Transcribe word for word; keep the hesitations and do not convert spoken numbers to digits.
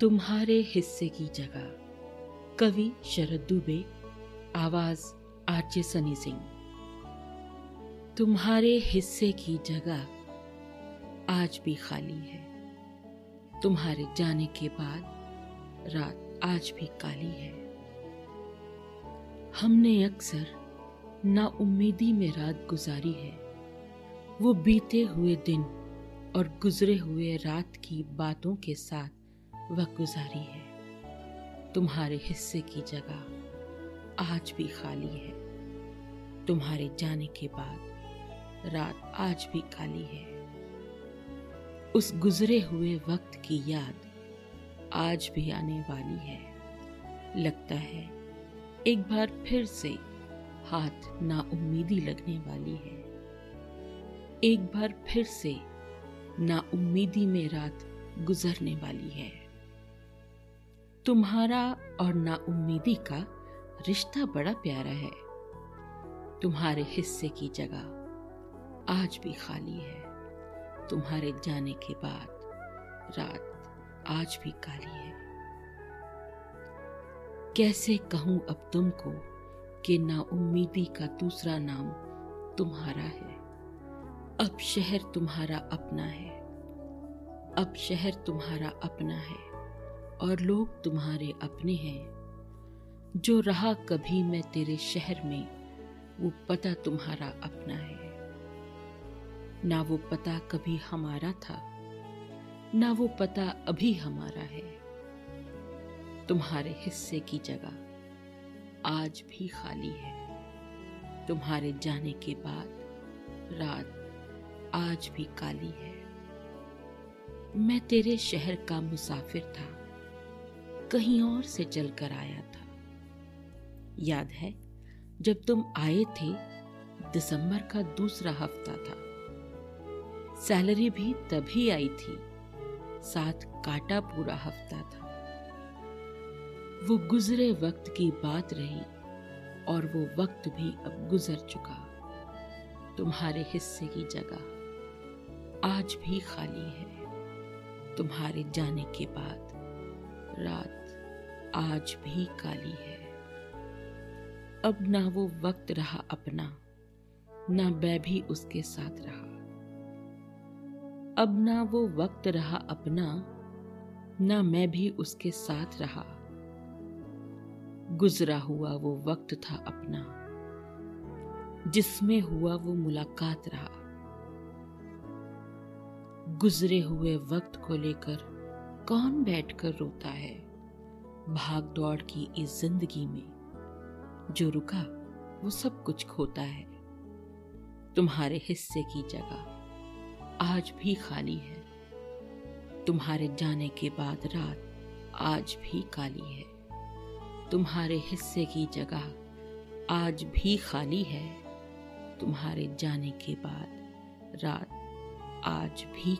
तुम्हारे हिस्से की जगह, कवि शरद दुबे, आवाज आरजे सिंह। तुम्हारे हिस्से की जगह आज भी खाली है, तुम्हारे जाने के बाद रात आज भी काली है। हमने अक्सर नाउम्मीदी में रात गुजारी है, वो बीते हुए दिन और गुजरे हुए रात की बातों के साथ वह गुजारी है। तुम्हारे हिस्से की जगह आज भी खाली है, तुम्हारे जाने के बाद रात आज भी खाली है। उस गुजरे हुए वक्त की याद आज भी आने वाली है। लगता है एक बार फिर से हाथ नाउम्मीदी लगने वाली है, एक बार फिर से नाउम्मीदी में रात गुजरने वाली है। तुम्हारा और नाउम्मीदी का रिश्ता बड़ा प्यारा है, तुम्हारे हिस्से की जगह आज भी खाली है, तुम्हारे जाने के बाद रात आज भी काली है। कैसे कहूं अब तुमको कि नाउम्मीदी का दूसरा नाम तुम्हारा है। अब शहर तुम्हारा अपना है, अब शहर तुम्हारा अपना है और लोग तुम्हारे अपने हैं। जो रहा कभी मैं तेरे शहर में, वो पता तुम्हारा अपना है। ना वो पता कभी हमारा था, ना वो पता अभी हमारा है। तुम्हारे हिस्से की जगह आज भी खाली है, तुम्हारे जाने के बाद रात आज भी काली है। मैं तेरे शहर का मुसाफिर था, कहीं और से चल कर आया था। याद है जब तुम आए थे, दिसंबर का दूसरा हफ्ता था। सैलरी भी तभी आई थी, साथ काटा पूरा हफ्ता था। वो गुजरे वक्त की बात रही और वो वक्त भी अब गुजर चुका। तुम्हारे हिस्से की जगह आज भी खाली है, तुम्हारे जाने के बाद रात आज भी काली है। अब ना वो वक्त रहा अपना, ना मैं भी उसके साथ रहा। अब ना वो वक्त रहा अपना, ना मैं भी उसके साथ रहा। गुजरा हुआ वो वक्त था अपना, जिसमें हुआ वो मुलाकात रहा। गुजरे हुए वक्त को लेकर कौन बैठकर रोता है, भाग दौड़ की इस जिंदगी में जो रुका वो सब कुछ खोता है। तुम्हारे हिस्से की जगह आज भी खाली है, तुम्हारे जाने के बाद रात आज भी काली है। तुम्हारे हिस्से की जगह आज भी खाली है, तुम्हारे जाने के बाद रात आज भी